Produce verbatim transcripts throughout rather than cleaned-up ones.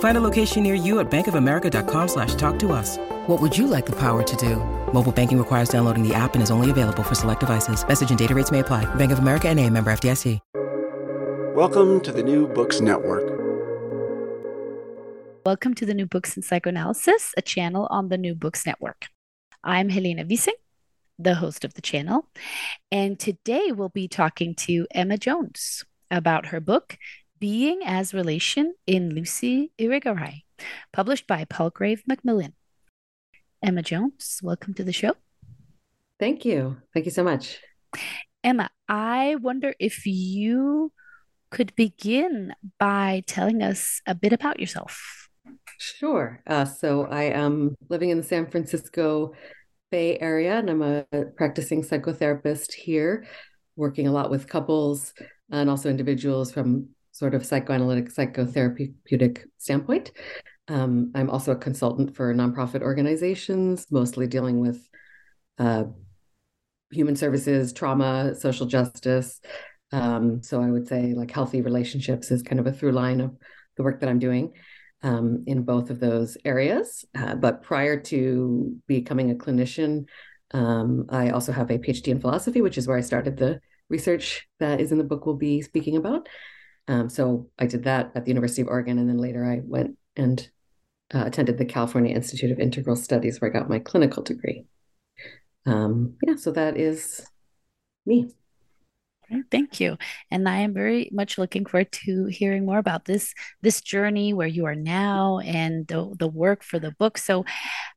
Find a location near you at bankofamerica.com slash talk to us. What would you like the power to do? Mobile banking requires downloading the app and is only available for select devices. Message and data rates may apply. Bank of America N A, member F D I C. Welcome to the New Books Network. Welcome to the New Books in Psychoanalysis, a channel on the New Books Network. I'm Helena Vissing, the host of the channel, and today we'll be talking to Emma Jones about her book, Being as Relation in Luce Irigaray, published by Palgrave Macmillan. Emma Jones, welcome to the show. Thank you. Thank you so much. Emma, I wonder if you could begin by telling us a bit about yourself. Sure. Uh, so I am living in the San Francisco Bay Area, and I'm a practicing psychotherapist here, working a lot with couples and also individuals from sort of psychoanalytic, psychotherapeutic standpoint. Um, I'm also a consultant for nonprofit organizations, mostly dealing with uh, human services, trauma, social justice. Um, so I would say like healthy relationships is kind of a through line of the work that I'm doing um, in both of those areas. Uh, but prior to becoming a clinician, um, I also have a P H D in philosophy, which is where I started the research that is in the book we'll be speaking about. Um, so I did that at the University of Oregon, and then later I went and uh, attended the California Institute of Integral Studies, where I got my clinical degree. Um, yeah, so that is me. Thank you. And I am very much looking forward to hearing more about this this journey where you are now and the, the work for the book. So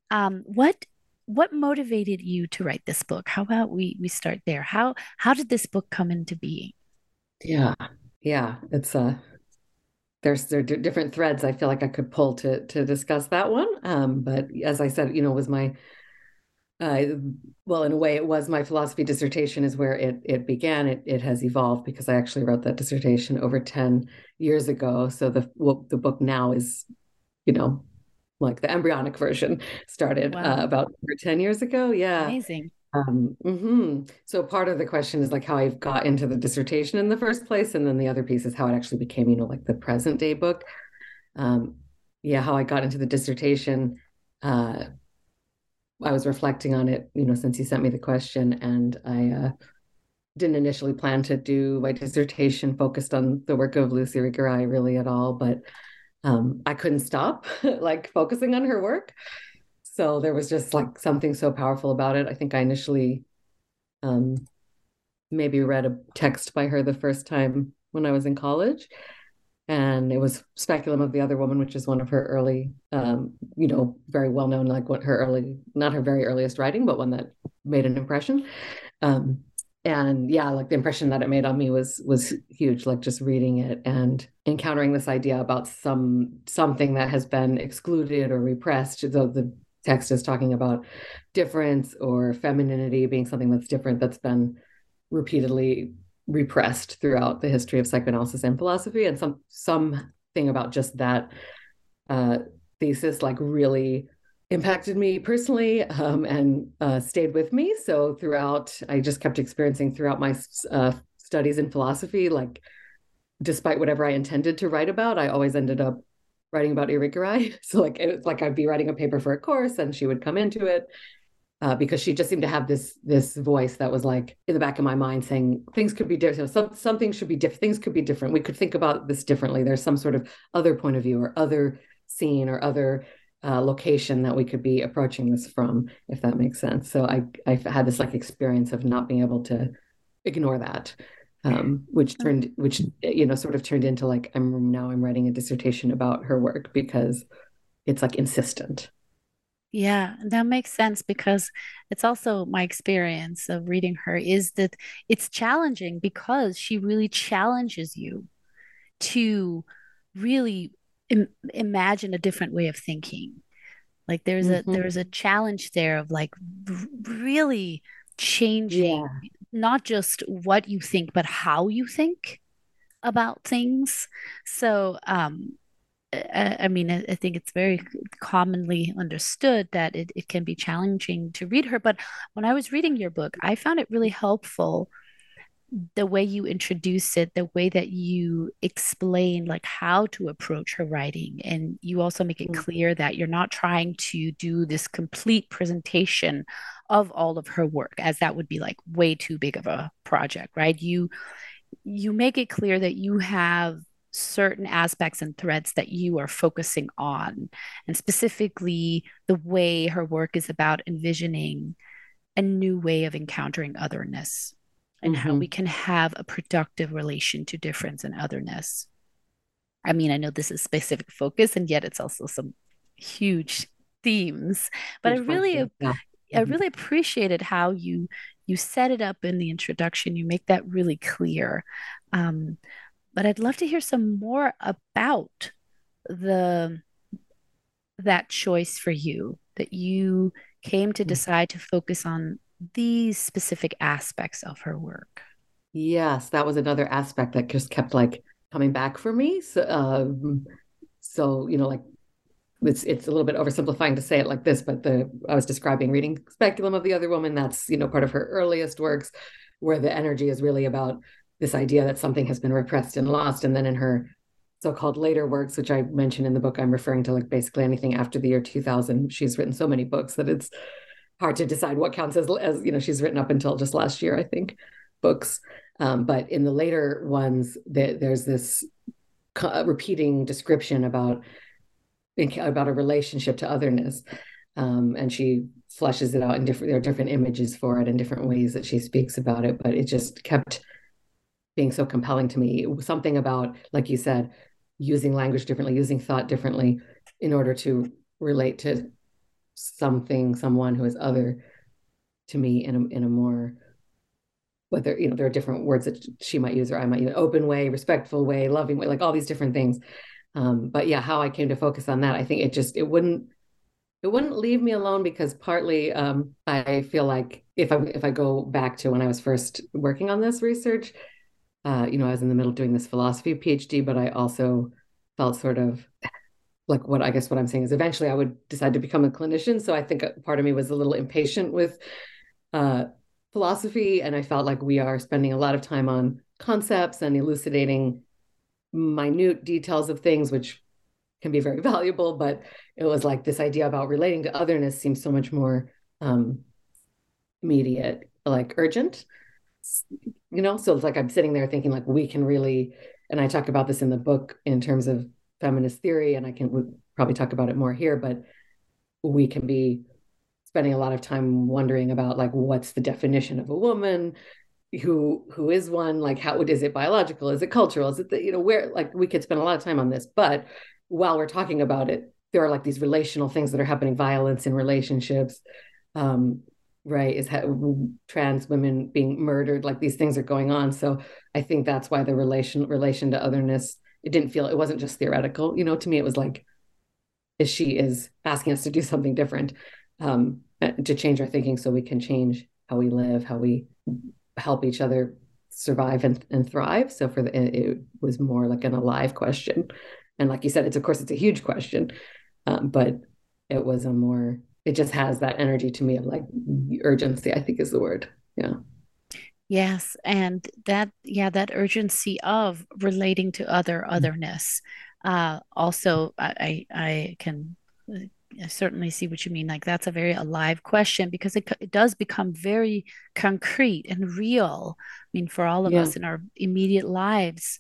um, what what motivated you to write this book? How about we we start there? How how did this book come into being? Yeah, yeah, it's uh, there's there are different threads I feel like I could pull to to discuss that one. Um, but as I said, you know, was my Uh, well, in a way, it was my philosophy dissertation is where it it began. It it has evolved because I actually wrote that dissertation over ten years ago. So the well, the book now is, you know, like the embryonic version started wow. uh, about over ten years ago. Yeah. Amazing. Um, mm-hmm. So part of the question is like how I've got into the dissertation in the first place. And then the other piece is how it actually became, you know, like the present day book. Um, yeah, how I got into the dissertation. Uh I was reflecting on it, you know, since you sent me the question, and I uh, didn't initially plan to do my dissertation focused on the work of Luce Irigaray really at all, but um, I couldn't stop like focusing on her work. So there was just like something so powerful about it. I think I initially um, maybe read a text by her the first time when I was in college, and it was Speculum of the Other Woman, which is one of her early, um, you know, very well-known, like what her early, not her very earliest writing, but one that made an impression. Um, and yeah, like the impression that it made on me was was huge, like just reading it and encountering this idea about some something that has been excluded or repressed, though the text is talking about difference or femininity being something that's different, that's been repeatedly repressed throughout the history of psychoanalysis and philosophy. And some something about just that uh, thesis like really impacted me personally um, and uh, stayed with me. So throughout, I just kept experiencing throughout my uh, studies in philosophy, like despite whatever I intended to write about, I always ended up writing about Irigaray. So like, it was like I'd be writing a paper for a course and she would come into it. Uh, because she just seemed to have this this voice that was like in the back of my mind saying things could be different. Some, something should be different. Things could be different. We could think about this differently. There's some sort of other point of view or other scene or other uh, location that we could be approaching this from, if that makes sense. So I I had this like experience of not being able to ignore that um, which turned, which, you know, sort of turned into like, I'm now I'm writing a dissertation about her work because it's like insistent. Yeah, that makes sense, because it's also my experience of reading her is that it's challenging because she really challenges you to really im- imagine a different way of thinking. Like there's mm-hmm. a there's a challenge there of like r- really changing yeah. not just what you think, but how you think about things. So, um, I, I mean, I, I think it's very commonly understood that it, it can be challenging to read her. But when I was reading your book, I found it really helpful the way you introduce it, the way that you explain like how to approach her writing. And you also make it mm-hmm. clear that you're not trying to do this complete presentation of all of her work, as that would be like way too big of a project, right? You, you make it clear that you have certain aspects and threads that you are focusing on, and specifically the way her work is about envisioning a new way of encountering otherness. And mm-hmm. how we can have a productive relation to difference and otherness. I mean, I know this is specific focus, and yet it's also some huge themes. But huge I really, yeah. mm-hmm. I really appreciated how you you set it up in the introduction. You make that really clear. Um, but I'd love to hear some more about the that choice for you, that you came to mm-hmm. decide to focus on these specific aspects of her work. Yes, that was another aspect that just kept like coming back for me. So, um, so you know, like it's it's a little bit oversimplifying to say it like this, but the I was describing reading Speculum of the Other Woman. That's, you know, part of her earliest works, where the energy is really about this idea that something has been repressed and lost. And then in her so-called later works, which I mentioned in the book, I'm referring to like basically anything after the year two thousand. She's written so many books that it's hard to decide what counts as, as, you know, she's written up until just last year, I think, books. Um, but in the later ones, the, there's this co- repeating description about, about a relationship to otherness. Um, and she fleshes it out in different, there are different images for it and different ways that she speaks about it, but it just kept being so compelling to me. It was something about, like you said, using language differently, using thought differently in order to relate to something, someone who is other to me in a, in a more, whether, you know, there are different words that she might use or I might use, open way, respectful way, loving way, like all these different things. Um, but yeah, how I came to focus on that, I think it just, it wouldn't, it wouldn't leave me alone, because partly um, I feel like if I, if I go back to when I was first working on this research, uh, you know, I was in the middle of doing this philosophy PhD, but I also felt sort of like what, I guess what I'm saying is eventually I would decide to become a clinician. So I think part of me was a little impatient with uh, philosophy. And I felt like we are spending a lot of time on concepts and elucidating minute details of things, which can be very valuable, but it was like this idea about relating to otherness seems so much more um, immediate, like urgent, you know? So it's like, I'm sitting there thinking like, we can really, and I talk about this in the book in terms of feminist theory, and I can we'll probably talk about it more here, but we can be spending a lot of time wondering about like, what's the definition of a woman, who, who is one, like, how, is it biological? Is it cultural? Is it, the, you know, where, like, we could spend a lot of time on this, but while we're talking about it, there are like these relational things that are happening, violence in relationships, um, right? Is ha- trans women being murdered, like these things are going on. So I think that's why the relation, relation to otherness, it didn't feel, it wasn't just theoretical, you know, to me, it was like, is she is asking us to do something different, um, to change our thinking so we can change how we live, how we help each other survive and, and thrive. So for the, it was more like an alive question. And like you said, it's, of course, it's a huge question, um, but it was a more, it just has that energy to me of like urgency, I think is the word. Yeah. Yes. And that, yeah, that urgency of relating to other otherness. Uh, also, I, I can certainly see what you mean. Like that's a very alive question, because it, it does become very concrete and real. I mean, for all of yeah. us in our immediate lives.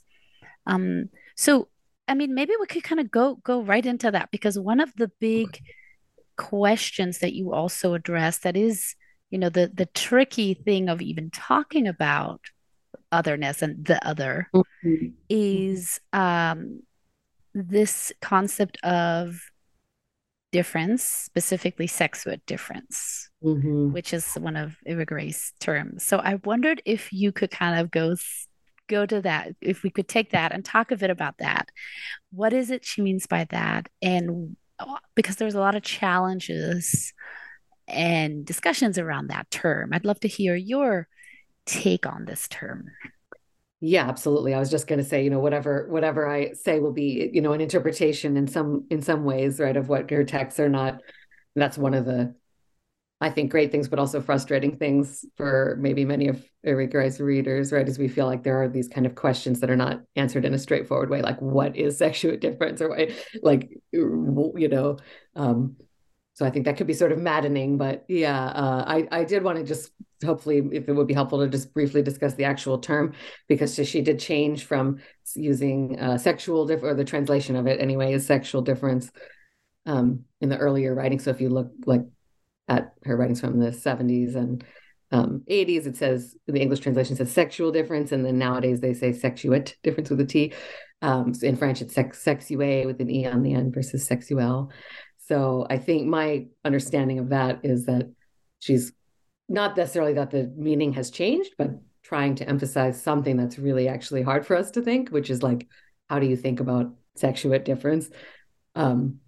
Um, so, I mean, maybe we could kind of go, go right into that, because one of the big questions that you also address that is, you know, the the tricky thing of even talking about otherness and the other, mm-hmm. is um, this concept of difference, specifically sexual difference, mm-hmm. which is one of Irigaray's terms. So I wondered if you could kind of go go to that, if we could take that and talk a bit about that. What is it she means by that? And because there's a lot of challenges and discussions around that term, I'd love to hear your take on this term. Yeah, absolutely. I was just going to say, you know, whatever whatever I say will be, you know, an interpretation in some in some ways, right, of what your texts are not. That's one of the, I think, great things, but also frustrating things for maybe many of Irigaray's readers, right, is we feel like there are these kind of questions that are not answered in a straightforward way, like what is sexual difference, or what, like, you know, um, so I think that could be sort of maddening. But yeah, uh, I I did want to just, hopefully, if it would be helpful to just briefly discuss the actual term, because she did change from using uh, sexual diff- or the translation of it anyway is sexual difference um, in the earlier writing. So if you look like at her writings from the seventies and um, eighties, it says, the English translation says sexual difference, and then nowadays they say sexuate difference with a T. Um, so in French, it's sex sexué with an E on the end versus sexuel. So I think my understanding of that is that she's not necessarily that the meaning has changed, but trying to emphasize something that's really actually hard for us to think, which is like, how do you think about sexuate difference um,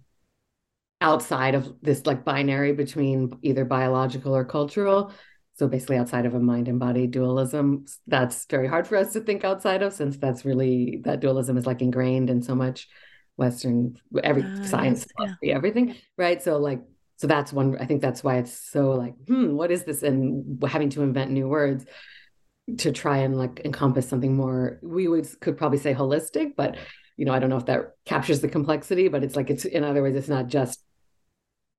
outside of this like binary between either biological or cultural? So basically outside of a mind and body dualism, that's very hard for us to think outside of, since that's really, that dualism is like ingrained in so much Western, every uh, science, yes, yeah. everything, right? So like, So that's one, I think that's why it's so like, hmm, what is this? And having to invent new words to try and like encompass something more, we would could probably say holistic, but, you know, I don't know if that captures the complexity, but it's like, it's in other ways, it's not just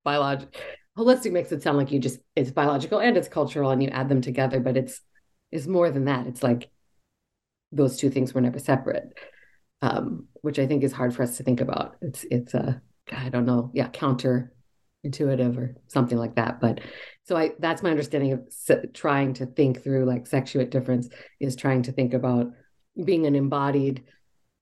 biological. Holistic makes it sound like you just, it's biological and it's cultural and you add them together, but it's, it's more than that. It's like those two things were never separate, um, which I think is hard for us to think about. It's, it's a, I don't know. Yeah. Counter intuitive or something like that. But so I, that's my understanding of se- trying to think through like sexuate difference is trying to think about being an embodied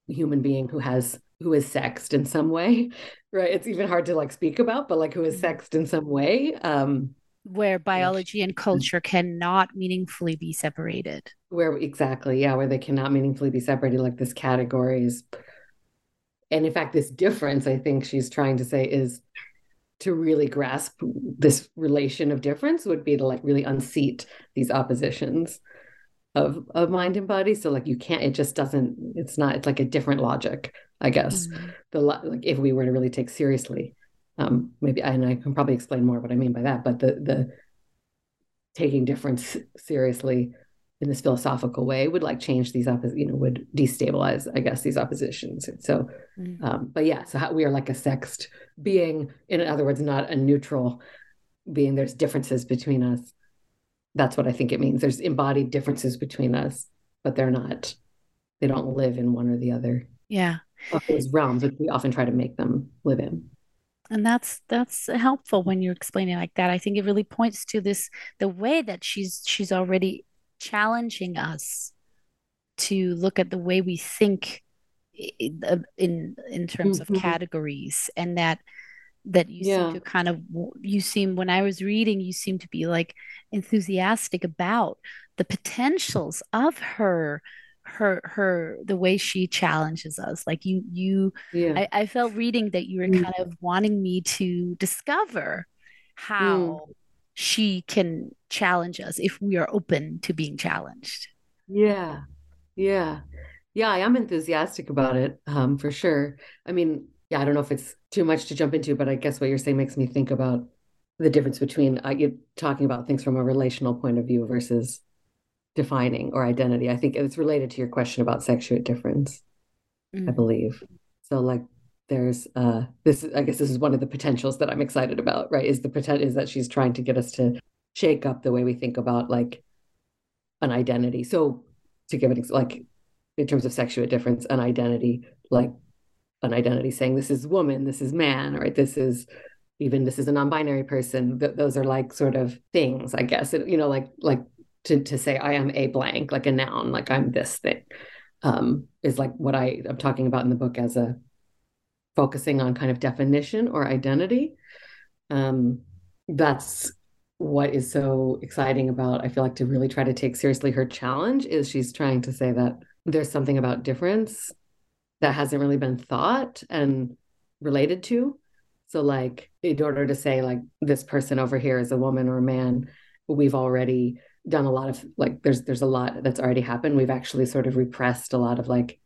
human being who has, who is sexed in some way, right? It's even hard to like speak about, but like who is sexed in some way. Um, where biology and culture cannot meaningfully be separated. Where exactly. Yeah. Where they cannot meaningfully be separated. Like this category is, and in fact, this difference, I think she's trying to say is, to really grasp this relation of difference would be to like really unseat these oppositions of, of mind and body. So like you can't, it just doesn't, it's not, it's like a different logic, I guess. Mm-hmm. The like if we were to really take seriously, um, maybe, and I can probably explain more what I mean by that, but the, the taking difference seriously in this philosophical way would like change these, oppo- you know, would destabilize, I guess, these oppositions. So, mm-hmm. um, but yeah, so how, we are like a sexed being, in other words, not a neutral being. There's differences between us. That's what I think it means. There's embodied differences between us, but they're not, they don't live in one or the other. Yeah. Of those realms, which we often try to make them live in. And that's, that's helpful when you explain it like that. I think it really points to this, the way that she's, she's already challenging us to look at the way we think in, in, in terms mm-hmm. of categories, and that, that you yeah. seem to kind of, you seem, when I was reading, you seem to be like enthusiastic about the potentials of her, her, her, the way she challenges us. Like you, you, yeah. I, I felt reading that you were mm. kind of wanting me to discover how mm. she can challenge us if we are open to being challenged. Yeah. Yeah. Yeah. I am enthusiastic about it, um, for sure. I mean, yeah, I don't know if it's too much to jump into, but I guess what you're saying makes me think about the difference between uh, you talking about things from a relational point of view versus defining or identity. I think it's related to your question about sexuate difference, mm. I believe. So like, there's uh, this, I guess this is one of the potentials that I'm excited about, right? Is the pretend is that she's trying to get us to shake up the way we think about like an identity. So to give it like in terms of sexual difference, an identity, like an identity saying this is woman, this is man, right? This is even, this is a non-binary person. Th- those are like sort of things, I guess, it, you know, like, like to, to say I am a blank, like a noun, like I'm this thing, um, is like what I am talking about in the book as a focusing on kind of definition or identity. Um, that's what is so exciting about, I feel like, to really try to take seriously her challenge is she's trying to say that there's something about difference that hasn't really been thought and related to. So like, in order to say like this person over here is a woman or a man, we've already done a lot of like, there's, there's a lot that's already happened. We've actually sort of repressed a lot of like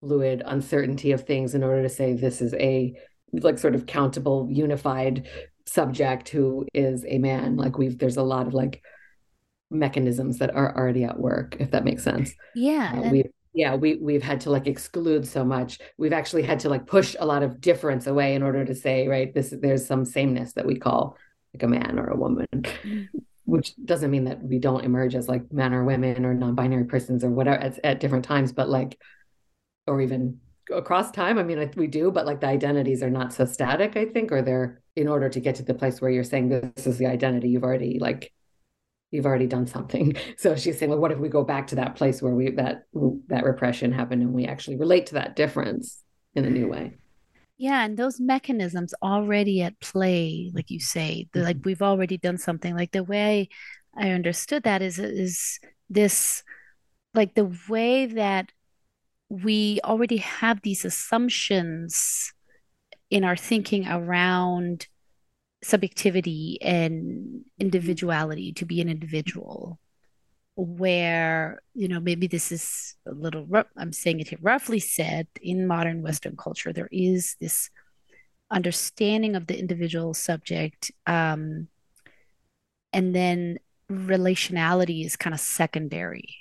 fluid uncertainty of things in order to say this is a like sort of countable, unified subject who is a man. Like we've, there's a lot of like mechanisms that are already at work, if that makes sense. Yeah. Uh, we yeah, we we've had to like exclude so much. We've actually had to like push a lot of difference away in order to say, right, this there's some sameness that we call like a man or a woman, which doesn't mean that we don't emerge as like men or women or non-binary persons or whatever at, at different times, but like, or even across time. I mean, we do, but like the identities are not so static, I think, or they're, in order to get to the place where you're saying this is the identity, you've already like, you've already done something. So she's saying, well, what if we go back to that place where we, that, that repression happened and we actually relate to that difference in a new way. Yeah. And those mechanisms already at play, like you say, mm-hmm. like we've already done something. Like the way I understood that is, is this, like the way that we already have these assumptions in our thinking around subjectivity and individuality, to be an individual, where, you know, maybe this is a little rough, I'm saying it here, roughly said, in modern Western culture, there is this understanding of the individual subject, um, and then relationality is kind of secondary.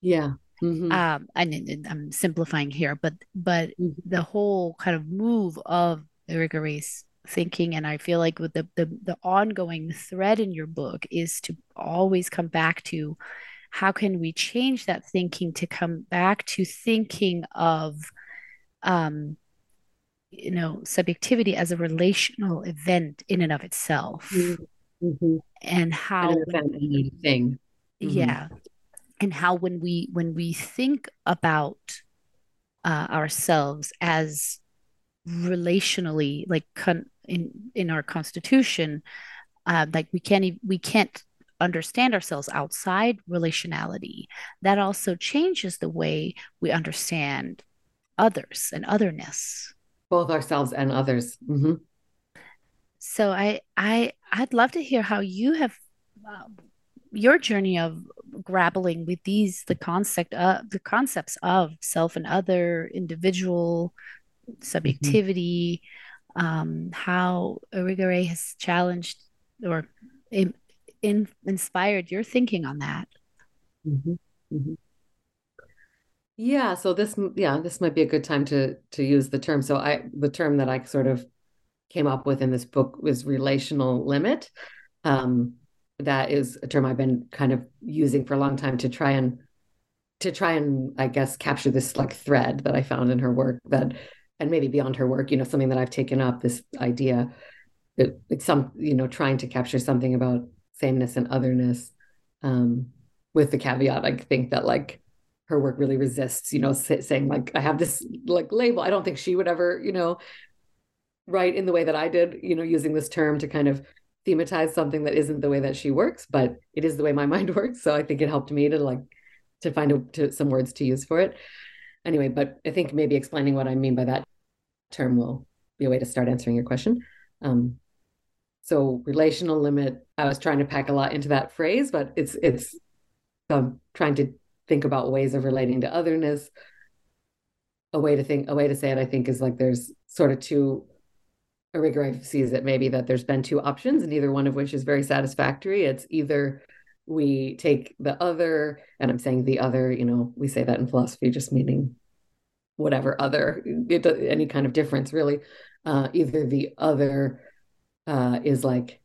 Yeah. Mm-hmm. Um, and, and I'm simplifying here, but but mm-hmm. the whole kind of move of Irigaray's thinking, and I feel like with the, the the ongoing thread in your book is to always come back to how can we change that thinking to come back to thinking of, um, you know, subjectivity as a relational event in and of itself, mm-hmm. and how an event in and of thing, mm-hmm. yeah. And how when we when we think about uh, ourselves as relationally, like con- in in our constitution, uh, like we can't we can't understand ourselves outside relationality. That also changes the way we understand others and otherness, both ourselves and others. Mm-hmm. So I I I'd love to hear how you have. Uh, your journey of grappling with these, the concept of the concepts of self and other, individual, subjectivity, mm-hmm. um, how Irigaray has challenged or in, in, inspired your thinking on that. Mm-hmm. Mm-hmm. Yeah. So this, yeah, this might be a good time to, to use the term. So I, the term that I sort of came up with in this book was relational limit. Um, That is a term I've been kind of using for a long time to try and to try and I guess capture this like thread that I found in her work, that and maybe beyond her work, you know, something that I've taken up, this idea that it's some, you know, trying to capture something about sameness and otherness, um, with the caveat, I think, that like her work really resists, you know, saying like I have this like label. I don't think she would ever, you know, write in the way that I did, you know, using this term to kind of thematize something that isn't the way that she works, but it is the way my mind works. So I think it helped me to like, to find a, to, some words to use for it anyway, but I think maybe explaining what I mean by that term will be a way to start answering your question. Um, so relational limit, I was trying to pack a lot into that phrase, but it's, it's um, trying to think about ways of relating to otherness. A way to think, a way to say it, I think, is like, there's sort of two, Irigaray sees it maybe that there's been two options, and neither one of which is very satisfactory. It's either we take the other, and I'm saying the other, you know, we say that in philosophy, just meaning whatever other, it, any kind of difference really. Uh, either the other uh, is like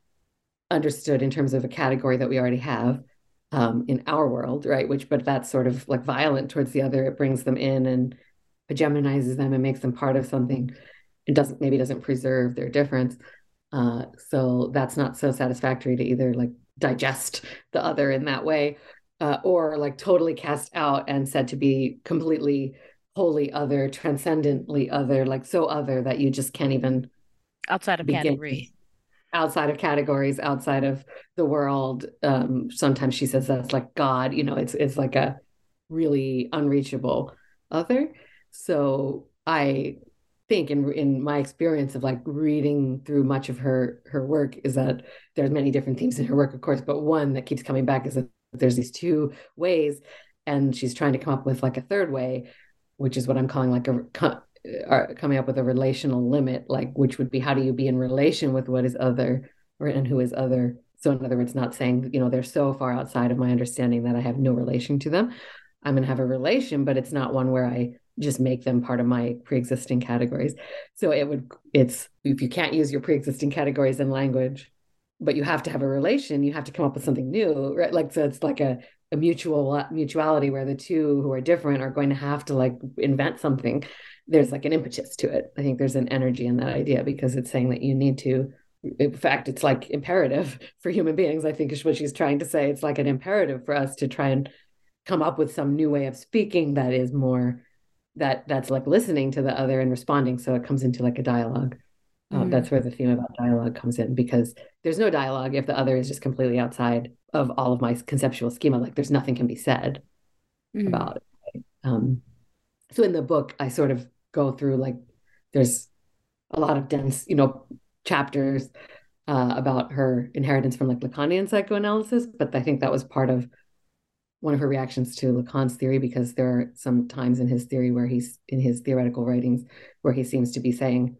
understood in terms of a category that we already have um, in our world, right? Which, but that's sort of like violent towards the other. It brings them in and hegemonizes them and makes them part of something. It doesn't maybe doesn't preserve their difference. Uh, so that's not so satisfactory to either like digest the other in that way, uh, or like totally cast out and said to be completely wholly other, transcendently other, like so other that you just can't even outside of begin. category, outside of categories, outside of the world. Um, sometimes she says that's like God, you know, it's it's like a really unreachable other. So I think in in my experience of like reading through much of her her work is that there's many different themes in her work, of course, but one that keeps coming back is that there's these two ways, and she's trying to come up with like a third way, which is what I'm calling like a are coming up with a relational limit, like which would be how do you be in relation with what is other or and who is other. So in other words, not saying, you know, they're so far outside of my understanding that I have no relation to them. I'm going to have a relation, but it's not one where I just make them part of my pre-existing categories. So it would, it's, if you can't use your pre-existing categories in language, but you have to have a relation, you have to come up with something new, right? Like, so it's like a, a mutual mutuality where the two who are different are going to have to like invent something. There's like an impetus to it. I think there's an energy in that idea because it's saying that you need to, in fact, it's like imperative for human beings, I think is what she's trying to say. It's like an imperative for us to try and come up with some new way of speaking that is more that that's like listening to the other and responding. So it comes into like a dialogue. Um, mm-hmm. That's where the theme about dialogue comes in, because there's no dialogue if the other is just completely outside of all of my conceptual schema. Like there's nothing can be said mm-hmm. about it. Um, so in the book, I sort of go through like, there's a lot of dense, you know, chapters uh, about her inheritance from like Lacanian psychoanalysis. But I think that was part of one of her reactions to Lacan's theory, because there are some times in his theory where he's in his theoretical writings where he seems to be saying,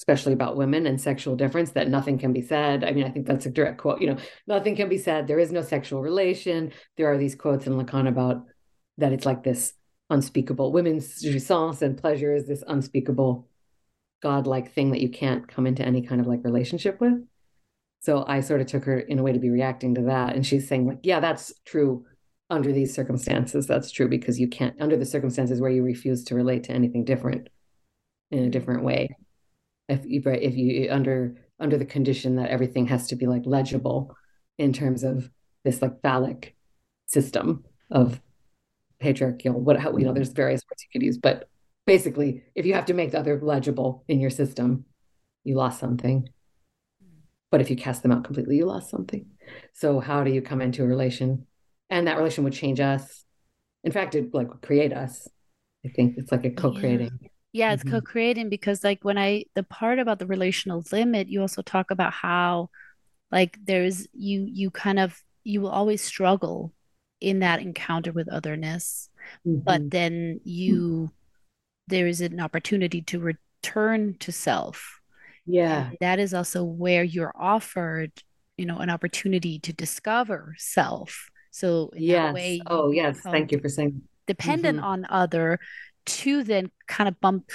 especially about women and sexual difference, that nothing can be said. I mean, I think that's a direct quote, you know, nothing can be said. There is no sexual relation. There are these quotes in Lacan about that. It's like this unspeakable women's jouissance and pleasure is this unspeakable godlike thing that you can't come into any kind of like relationship with. So I sort of took her in a way to be reacting to that. And she's saying like, yeah, that's true. Under these circumstances, that's true, because you can't, under the circumstances where you refuse to relate to anything different in a different way. If you, if you under, under the condition that everything has to be like legible in terms of this like phallic system of patriarchal, what, how, you know, there's various words you could use, but basically if you have to make the other legible in your system, you lost something. But if you cast them out completely, you lost something. So how do you come into a relation? And that relation would change us. In fact, it like would create us. I think it's like a co-creating. Yeah, yeah it's mm-hmm. co-creating, because like when I, the part about the relational limit, you also talk about how like there's, you, you kind of, you will always struggle in that encounter with otherness, mm-hmm. but then you, mm-hmm. there is an opportunity to return to self. Yeah. And that is also where you're offered, you know, an opportunity to discover self. So in yes. that way, oh yes, thank you for saying. Dependent mm-hmm. on other, to then kind of bump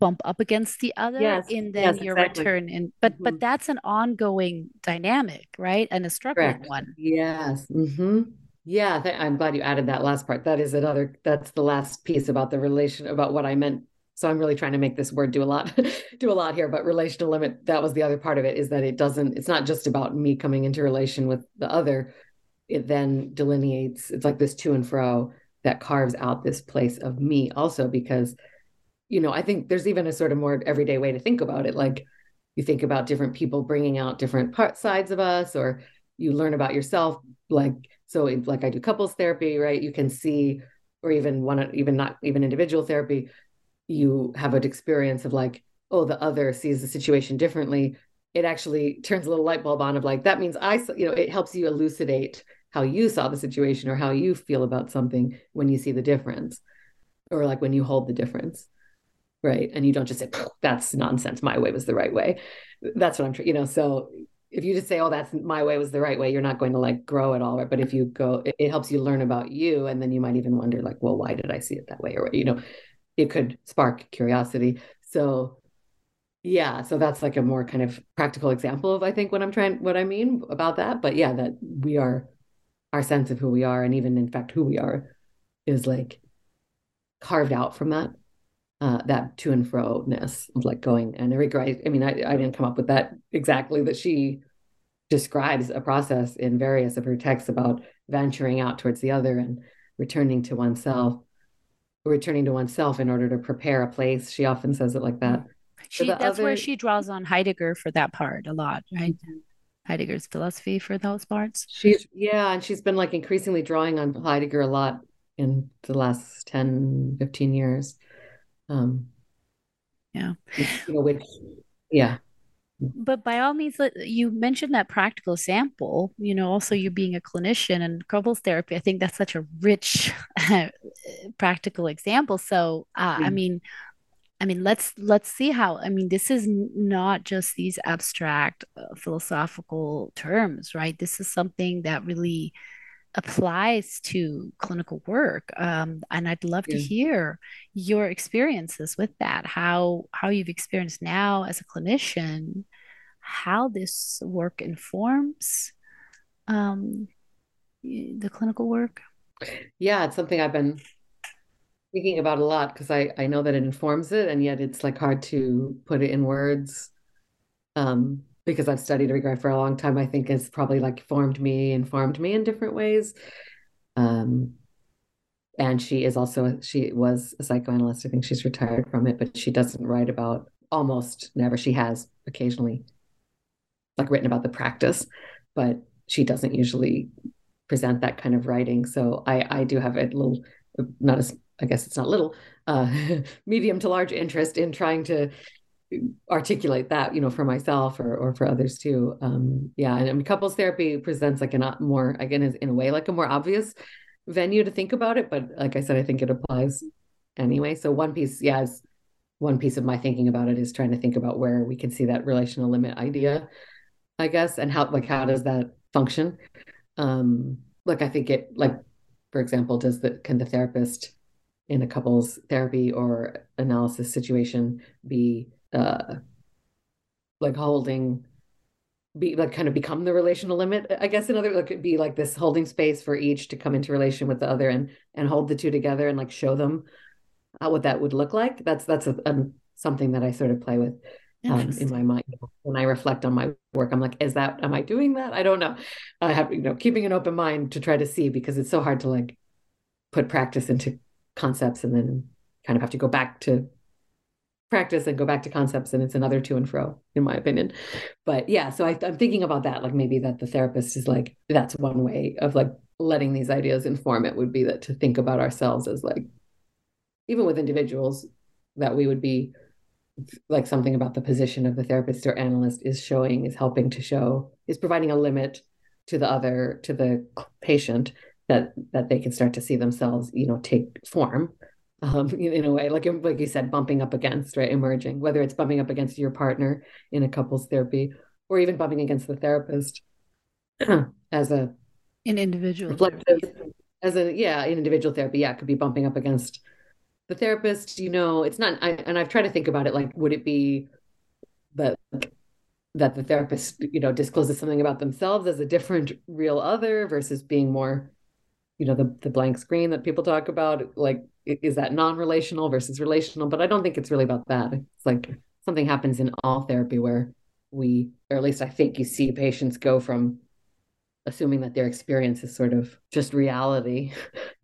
bump up against the other, yes. and then yes, your exactly. return. And but mm-hmm. but that's an ongoing dynamic, right? And a struggling Correct. one. Yes. Mm-hmm. Yeah, th- I'm glad you added that last part. That is another. That's the last piece about the relation, about what I meant. So I'm really trying to make this word do a lot, do a lot here, but relational limit. That was the other part of it, is that it doesn't. It's not just about me coming into relation with the other. It then delineates, it's like this to and fro that carves out this place of me also, because, you know, I think there's even a sort of more everyday way to think about it. Like you think about different people bringing out different part sides of us, or you learn about yourself. Like, so it, like I do couples therapy, right? You can see, or even one, even not even individual therapy, you have an experience of like, oh, the other sees the situation differently. It actually turns a little light bulb on of like, that means I, you know, it helps you elucidate how you saw the situation or how you feel about something when you see the difference, or like when you hold the difference. Right. And you don't just say, that's nonsense. My way was the right way. That's what I'm trying, you know, so if you just say, oh, that's my way was the right way, you're not going to like grow at all. Right. But if you go, it, it helps you learn about you. And then you might even wonder like, well, why did I see it that way? Or, you know, it could spark curiosity. So yeah. So that's like a more kind of practical example of, I think, what I'm trying, what I mean about that. But yeah, that we are, our sense of who we are, and even in fact, who we are, is like carved out from that, uh, that to and fro-ness of like going and regret. I mean, I, I didn't come up with that exactly, that she describes a process in various of her texts about venturing out towards the other and returning to oneself, returning to oneself in order to prepare a place. She often says it like that. She, that's other, where she draws on Heidegger for that part a lot, right? Heidegger's philosophy for those parts. She's, yeah, and she's been like increasingly drawing on Heidegger a lot in the last ten, fifteen years. Um, yeah. You know, which, yeah. But by all means, you mentioned that practical sample, you know, also you being a clinician and couples therapy, I think that's such a rich practical example. So, uh, mm-hmm. I mean, I mean, let's let's see how, I mean, this is not just these abstract uh, philosophical terms, right? This is something that really applies to clinical work. Um, and I'd love yeah. to hear your experiences with that, how how you've experienced now as a clinician, how this work informs um, the clinical work. Yeah, it's something I've been thinking about a lot because I, I know that it informs it, and yet it's like hard to put it in words um, because I've studied Irigaray for a long time. I think it's probably like formed me, informed me in different ways. Um, and she is also, she was a psychoanalyst. I think she's retired from it, but she doesn't write about, almost never. She has occasionally like written about the practice, but she doesn't usually present that kind of writing. So I, I do have a little, not as, I guess it's not little, uh, medium to large interest in trying to articulate that, you know, for myself or or for others too. Um, yeah, and I mean, couples therapy presents like a more, again, is in a way like a more obvious venue to think about it. But like I said, I think it applies anyway. So one piece, yeah, is one piece of my thinking about it is trying to think about where we can see that relational limit idea, I guess, and how, like, how does that function? Um, like, I think it, like, for example, does the, can the therapist in a couples therapy or analysis situation be uh, like holding, be like kind of become the relational limit, I guess, another, like it'd be like this holding space for each to come into relation with the other and, and hold the two together and like show them uh, what that would look like. That's, that's a, um, something that I sort of play with um, in my mind. When I reflect on my work, I'm like, is that, am I doing that? I don't know. I have, you know, keeping an open mind to try to see, because it's so hard to like put practice into concepts and then kind of have to go back to practice and go back to concepts, and it's another to and fro, in my opinion. But yeah, so I, I'm thinking about that, like maybe that the therapist is like, that's one way of like letting these ideas inform it, would be that to think about ourselves as like, even with individuals, that we would be like something about the position of the therapist or analyst is showing, is helping to show, is providing a limit to the other, to the patient, that that they can start to see themselves, you know, take form um, in, in a way, like, like you said, bumping up against, right, emerging, whether it's bumping up against your partner in a couples therapy or even bumping against the therapist as a... An individual. As a, yeah, an individual therapy, yeah, it could be bumping up against the therapist, you know, it's not, I, and I've tried to think about it, like, would it be that... that the therapist, you know, discloses something about themselves as a different real other versus being more, you know, the, the blank screen that people talk about, like, is that non-relational versus relational? But I don't think it's really about that. It's like something happens in all therapy where we, or at least I think you see patients go from assuming that their experience is sort of just reality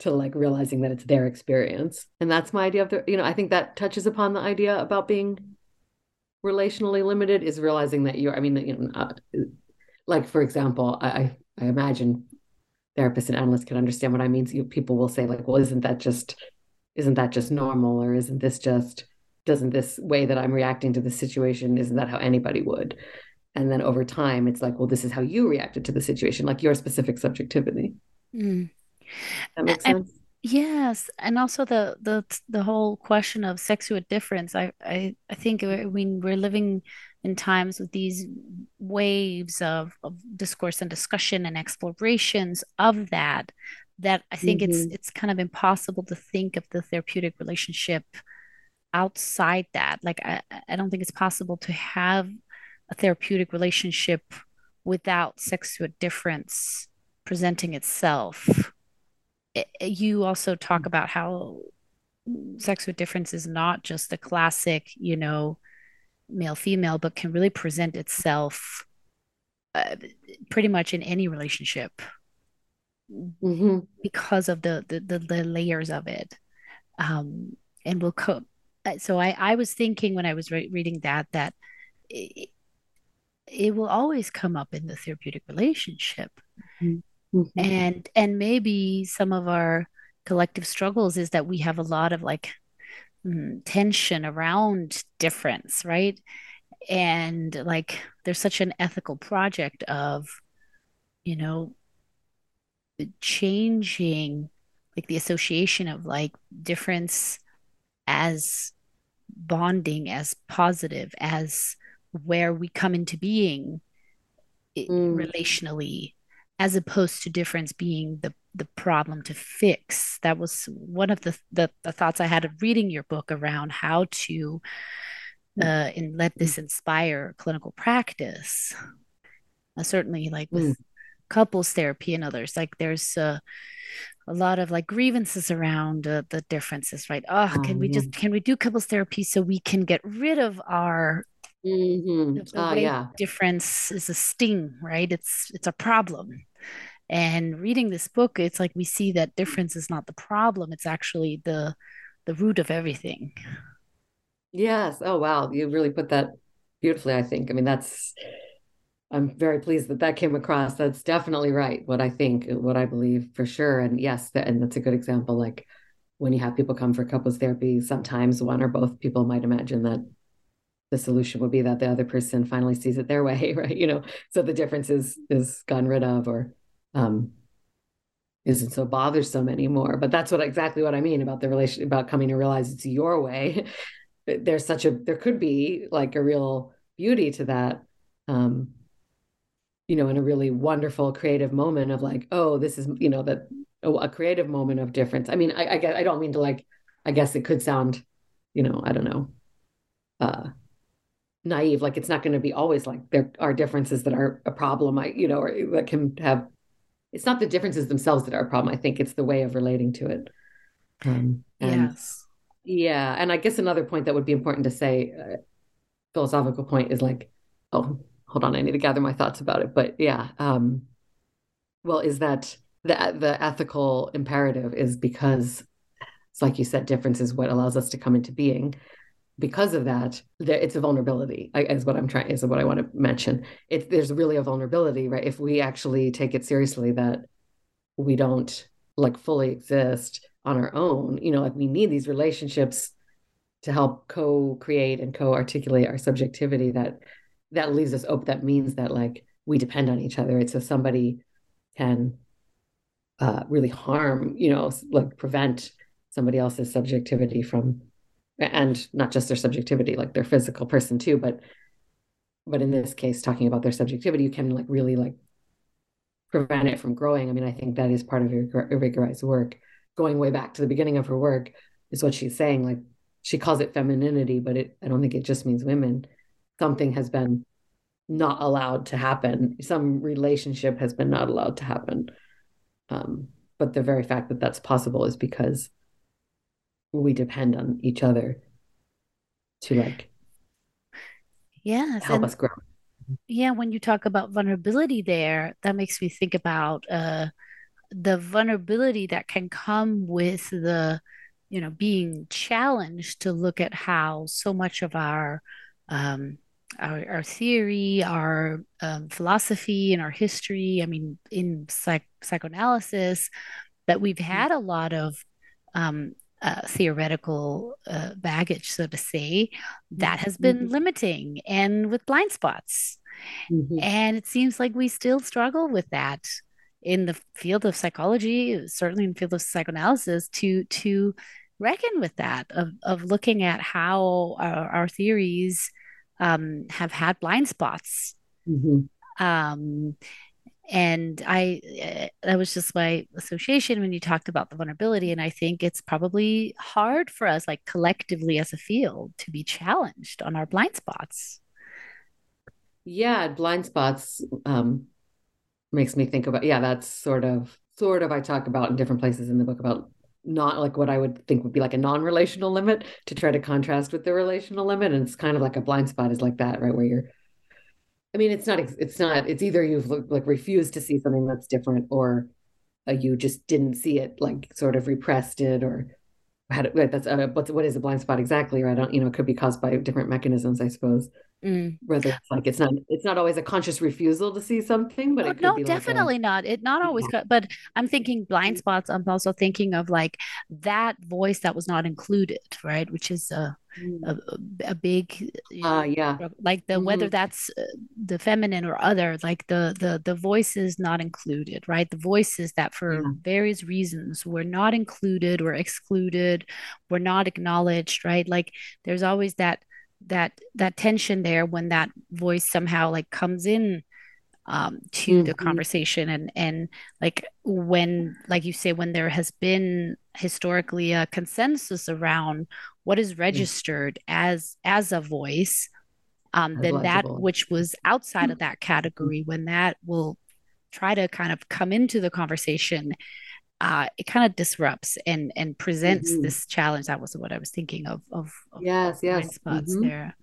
to like realizing that it's their experience. And that's my idea of the, you know, I think that touches upon the idea about being relationally limited, is realizing that you're, I mean, you know, uh, like, for example, I I imagine therapists and analysts can understand what I mean. So people will say like, well, isn't that just, isn't that just normal? Or isn't this just, doesn't this way that I'm reacting to the situation, isn't that how anybody would? And then over time, it's like, well, this is how you reacted to the situation, like your specific subjectivity. Mm. That makes I- sense? Yes, and also the the the whole question of sexual difference. I I, I think I mean, we're living in times with these waves of, of discourse and discussion and explorations of that. That I think mm-hmm. it's it's kind of impossible to think of the therapeutic relationship outside that. Like I I don't think it's possible to have a therapeutic relationship without sexual difference presenting itself. You also talk about how sex with difference is not just the classic, you know, male, female, but can really present itself uh, pretty much in any relationship, mm-hmm. because of the, the the the layers of it, um, and we'll cope. So I, I was thinking when I was re- reading that that it, it will always come up in the therapeutic relationship, mm-hmm. and and maybe some of our collective struggles is that we have a lot of like mm, tension around difference, right? And like there's such an ethical project of, you know, changing like the association of like difference as bonding, as positive, as where we come into being mm. relationally, as opposed to difference being the the problem to fix. That was one of the, the, the thoughts I had of reading your book around how to uh, and let this inspire clinical practice. Uh, certainly like with mm. couples therapy and others, like there's uh, a lot of like grievances around uh, the differences, right? Oh, can oh, we yeah. just, can we do couples therapy so we can get rid of our mm-hmm. the, the oh, yeah. difference is a sting, right? It's, it's a problem. And reading this book, it's like we see that difference is not the problem. It's actually the the root of everything. Yes. Oh, wow. You really put that beautifully, I think. I mean, that's, I'm very pleased that that came across. That's definitely right. What I think, what I believe for sure. And yes, that, and that's a good example. Like when you have people come for couples therapy, sometimes one or both people might imagine that the solution would be that the other person finally sees it their way, right? You know, so the difference is, is gotten rid of, or um isn't so bothersome anymore. But that's what exactly what I mean about the relation, about coming to realize it's your way. There's such a, there could be like a real beauty to that, um you know, in a really wonderful creative moment of like, oh, this is, you know, that a creative moment of difference. I mean, I, I guess I don't mean to like, I guess it could sound, you know, I don't know, uh naive, like it's not going to be always like there are differences that are a problem, I you know, or that can have. It's not the differences themselves that are a problem. I think it's the way of relating to it. Um, and, yes. Yeah. And I guess another point that would be important to say, uh, philosophical point is like, oh, hold on, I need to gather my thoughts about it. But yeah. Um, well, is that the, the ethical imperative is because it's like you said, difference is what allows us to come into being. Because of that, it's a vulnerability, is what I'm trying, is what I want to mention. It's, there's really a vulnerability, right? If we actually take it seriously that we don't like fully exist on our own, you know, like we need these relationships to help co-create and co-articulate our subjectivity, that that leaves us open. That means that like we depend on each other. It's so somebody can uh, really harm, you know, like prevent somebody else's subjectivity from, and not just their subjectivity, like their physical person too, but but in this case, talking about their subjectivity, you can like really like prevent it from growing. I mean, I think that is part of Irigaray's work. Going way back to the beginning of her work is what she's saying. Like she calls it femininity, but it, I don't think it just means women. Something has been not allowed to happen. Some relationship has been not allowed to happen. Um, but the very fact that that's possible is because we depend on each other to like yeah help and, us grow. Yeah, when you talk about vulnerability there, that makes me think about uh the vulnerability that can come with the, you know, being challenged to look at how so much of our um our, our theory, our um, philosophy and our history, I mean in psych- psychoanalysis, that we've had a lot of um Uh, theoretical uh, baggage, so to say, that has been mm-hmm. limiting and with blind spots. Mm-hmm. And it seems like we still struggle with that in the field of psychology, certainly in the field of psychoanalysis, to to reckon with that, of, of looking at how our, our theories um, have had blind spots. Mm-hmm. Um, And I, that was just my association when you talked about the vulnerability. And I think it's probably hard for us, like collectively as a field, to be challenged on our blind spots. Yeah. Blind spots um, makes me think about, yeah, that's sort of, sort of, I talk about in different places in the book about not like what I would think would be like a non-relational limit to try to contrast with the relational limit. And it's kind of like a blind spot is like that, right? Where you're I mean, it's not, it's not, it's either you've like refused to see something that's different, or uh, you just didn't see it, like sort of repressed it, or had it, that's uh, what's, what is a blind spot exactly? Or I don't, you know, it could be caused by different mechanisms, I suppose. Mm. Whether it's like, it's not, it's not always a conscious refusal to see something, but oh, it could no, be definitely like a, not. It not always, yeah. But I'm thinking blind spots. I'm also thinking of like that voice that was not included, right? Which is a, a, a big, you know, uh, yeah. Like the, mm-hmm. whether that's the feminine or other, like the, the, the voices not included, right? The voices that for yeah. various reasons were not included or excluded, were not acknowledged, right? Like there's always that, that that tension there when that voice somehow like comes in um to mm-hmm. the conversation, and and like when, like you say, when there has been historically a consensus around what is registered mm-hmm. as as a voice, um then eligible. That which was outside mm-hmm. of that category, when that will try to kind of come into the conversation, Uh, it kind of disrupts and and presents mm-hmm. this challenge. That was what I was thinking of. of, of yes, yes. Spots mm-hmm. there.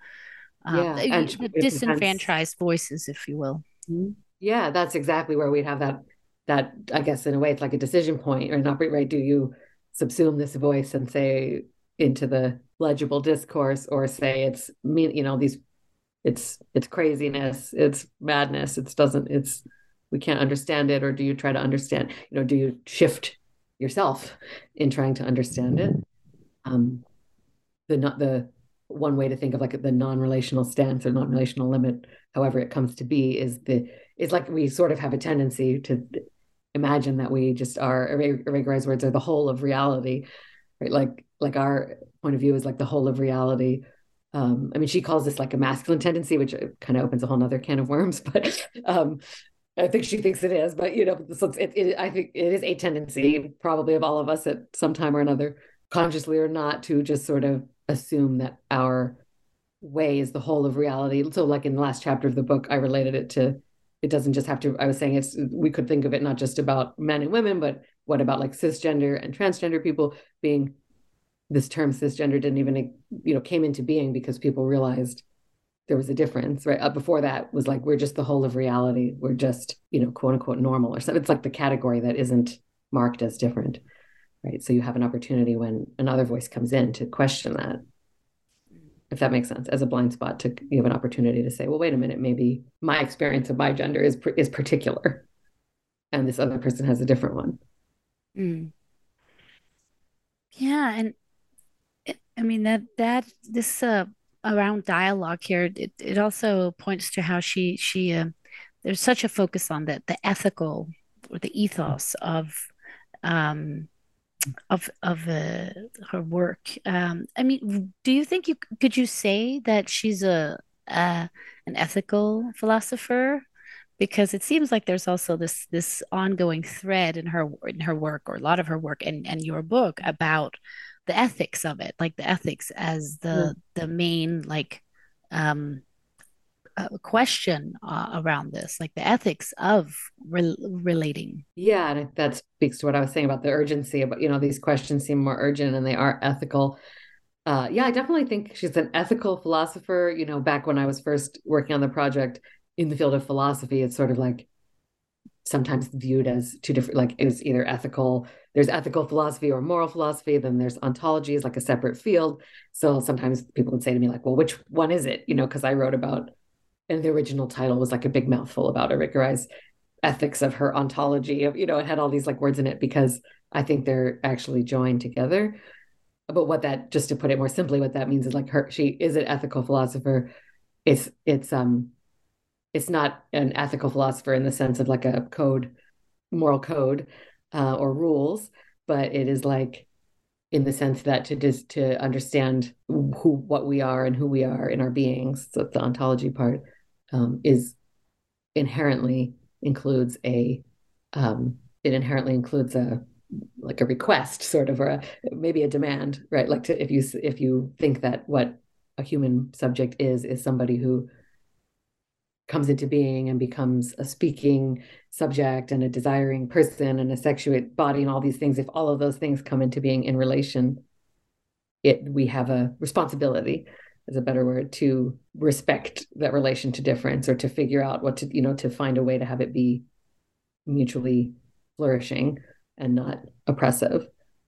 Um, yeah. The, and the disenfranchised voices, if you will. Yeah, that's exactly where we'd have that, that, I guess, in a way, it's like a decision point or not, right? Do you subsume this voice and say into the legible discourse, or say it's, you know, these, it's, it's craziness, it's madness, it's doesn't, it's, we can't understand it? Or do you try to understand, you know, do you shift yourself in trying to understand it? Um, the not the one way to think of like the non-relational stance or non-relational limit, however it comes to be, is the, it's like we sort of have a tendency to imagine that we just are, Irigaray's words are the whole of reality, right? Like, like our point of view is like the whole of reality. Um, I mean, she calls this like a masculine tendency, which kind of opens a whole nother can of worms, but, um, I think she thinks it is, but you know, it, it, I think it is a tendency probably of all of us at some time or another, consciously or not, to just sort of assume that our way is the whole of reality. So like in the last chapter of the book, I related it to, it doesn't just have to, I was saying it's, we could think of it not just about men and women, but what about like cisgender and transgender people being, this term cisgender didn't even, you know, came into being because people realized there was a difference, right? Uh, before that was like, we're just the whole of reality. We're just, you know, quote unquote normal or something. It's like the category that isn't marked as different, right? So you have an opportunity when another voice comes in to question that, if that makes sense, as a blind spot, to, you have an opportunity to say, well, wait a minute, maybe my experience of my gender is, is particular and this other person has a different one. Mm. Yeah. And it, I mean, that, that, this, uh, around dialogue here, it, it also points to how she she uh, there's such a focus on the the ethical or the ethos of um of of uh, her work. Um, I mean, do you think you could you say that she's a uh, an ethical philosopher? Because it seems like there's also this this ongoing thread in her in her work, or a lot of her work, and and your book, about the ethics of it, like the ethics as the yeah. the main like um uh, question uh, around this, like the ethics of re- relating. Yeah, and that speaks to what I was saying about the urgency, about, you know, these questions seem more urgent and they are ethical. Uh, yeah, I definitely think she's an ethical philosopher. You know, back when I was first working on the project in the field of philosophy, it's sort of like sometimes viewed as two different, like it was either ethical, there's ethical philosophy or moral philosophy, then there's ontology is like a separate field. So sometimes people would say to me like, well, which one is it? You know, because I wrote about, and the original title was like a big mouthful about Irigaray's ethics of her ontology, of, you know, it had all these like words in it because I think they're actually joined together. But what that, just to put it more simply, what that means is like her, she is an ethical philosopher. It's, it's, um, it's not an ethical philosopher in the sense of like a code, moral code, uh, or rules, but it is like in the sense that to just to understand who, what we are and who we are in our beings. So the ontology part um, is inherently includes a, um, it inherently includes a, like a request sort of, or a, maybe a demand, right? Like to, if you, if you think that what a human subject is, is somebody who comes into being and becomes a speaking subject and a desiring person and a sexuate body and all these things, if all of those things come into being in relation, it, we have a responsibility is a better word, to respect that relation to difference, or to figure out what to, you know, to find a way to have it be mutually flourishing and not oppressive.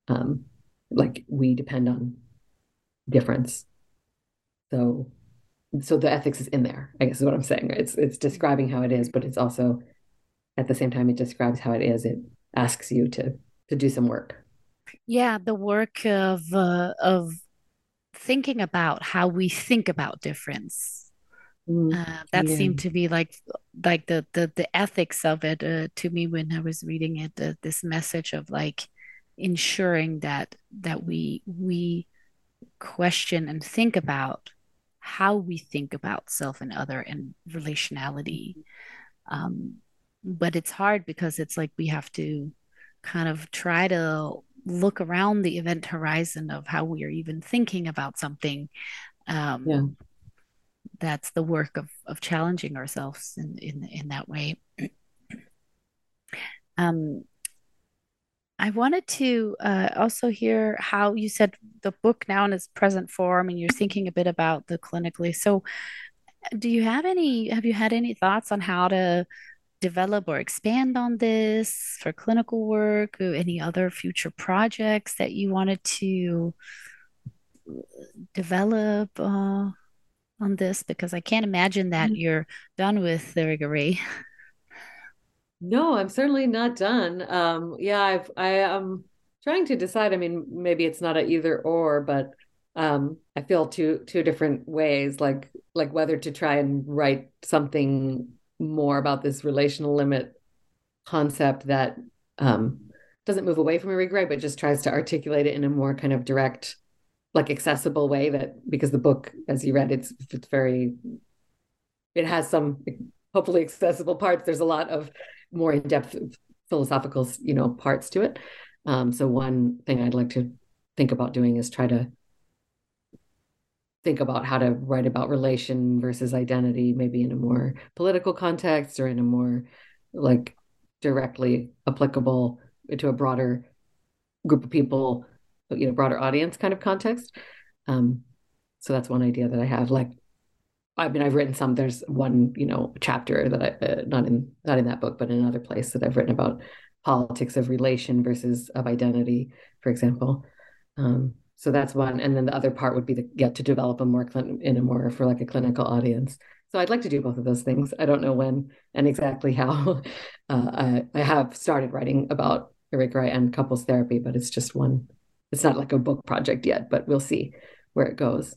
Um, like we depend on difference. So, so the ethics is in there, I guess is what I'm saying. It's, it's describing how it is, but it's also at the same time, it describes how it is. It asks you to, to do some work. Yeah. The work of, uh, of, thinking about how we think about difference. Mm, uh, that yeah. seemed to be like like the the, the ethics of it uh, to me when I was reading it, uh, this message of like ensuring that that we we question and think about how we think about self and other and relationality. Um, but it's hard because it's like we have to kind of try to look around the event horizon of how we are even thinking about something. Um, yeah. That's the work of of challenging ourselves in in, in that way. Um, I wanted to uh, also hear how you said the book now in its present form, and you're thinking a bit about the clinically. So, do you have any? Have you had any thoughts on how to develop or expand on this for clinical work, or any other future projects that you wanted to develop uh, on this? Because I can't imagine that you're done with the Irigaray. No, I'm certainly not done. Um, yeah, I've, I am trying to decide. I mean, maybe it's not an either or, but um, I feel two two different ways, like like whether to try and write something more about this relational limit concept that um, doesn't move away from Irigaray, but just tries to articulate it in a more kind of direct, like accessible way, that because the book, as you read, it's, it's very, it has some hopefully accessible parts. There's a lot of more in-depth philosophical, you know, parts to it. Um, so one thing I'd like to think about doing is try to think about how to write about relation versus identity, maybe in a more political context or in a more like directly applicable to a broader group of people, you know, broader audience kind of context. Um, so that's one idea that I have. Like, I mean, I've written some, there's one, you know, chapter that I, uh, not in, not in that book, but in another place that I've written about politics of relation versus of identity, for example. Um, So that's one. And then the other part would be to get to develop a more clin- in a more for like a clinical audience. So I'd like to do both of those things. I don't know when and exactly how. uh, I, I have started writing about Irigaray and couples therapy, but it's just one. It's not like a book project yet, but we'll see where it goes,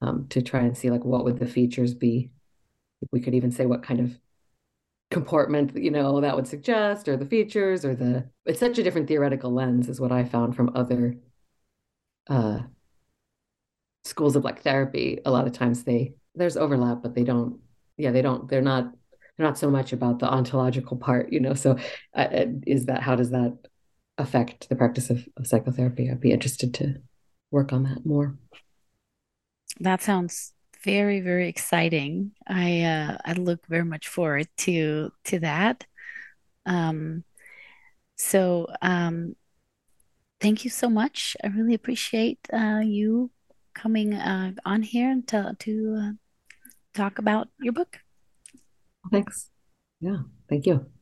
um, to try and see like what would the features be. If we could even say what kind of comportment, you know, that would suggest, or the features, or the, it's such a different theoretical lens is what I found from other Uh, schools of like therapy. A lot of times they there's overlap, but they don't. Yeah, they don't. They're not. They're not so much about the ontological part, you know. So, uh, is that how does that affect the practice of, of psychotherapy? I'd be interested to work on that more. That sounds very, very exciting. I uh, I look very much forward to to that. Um. So. Um. Thank you so much. I really appreciate uh, you coming uh, on here and to, to uh, talk about your book. Thanks. Yeah, thank you.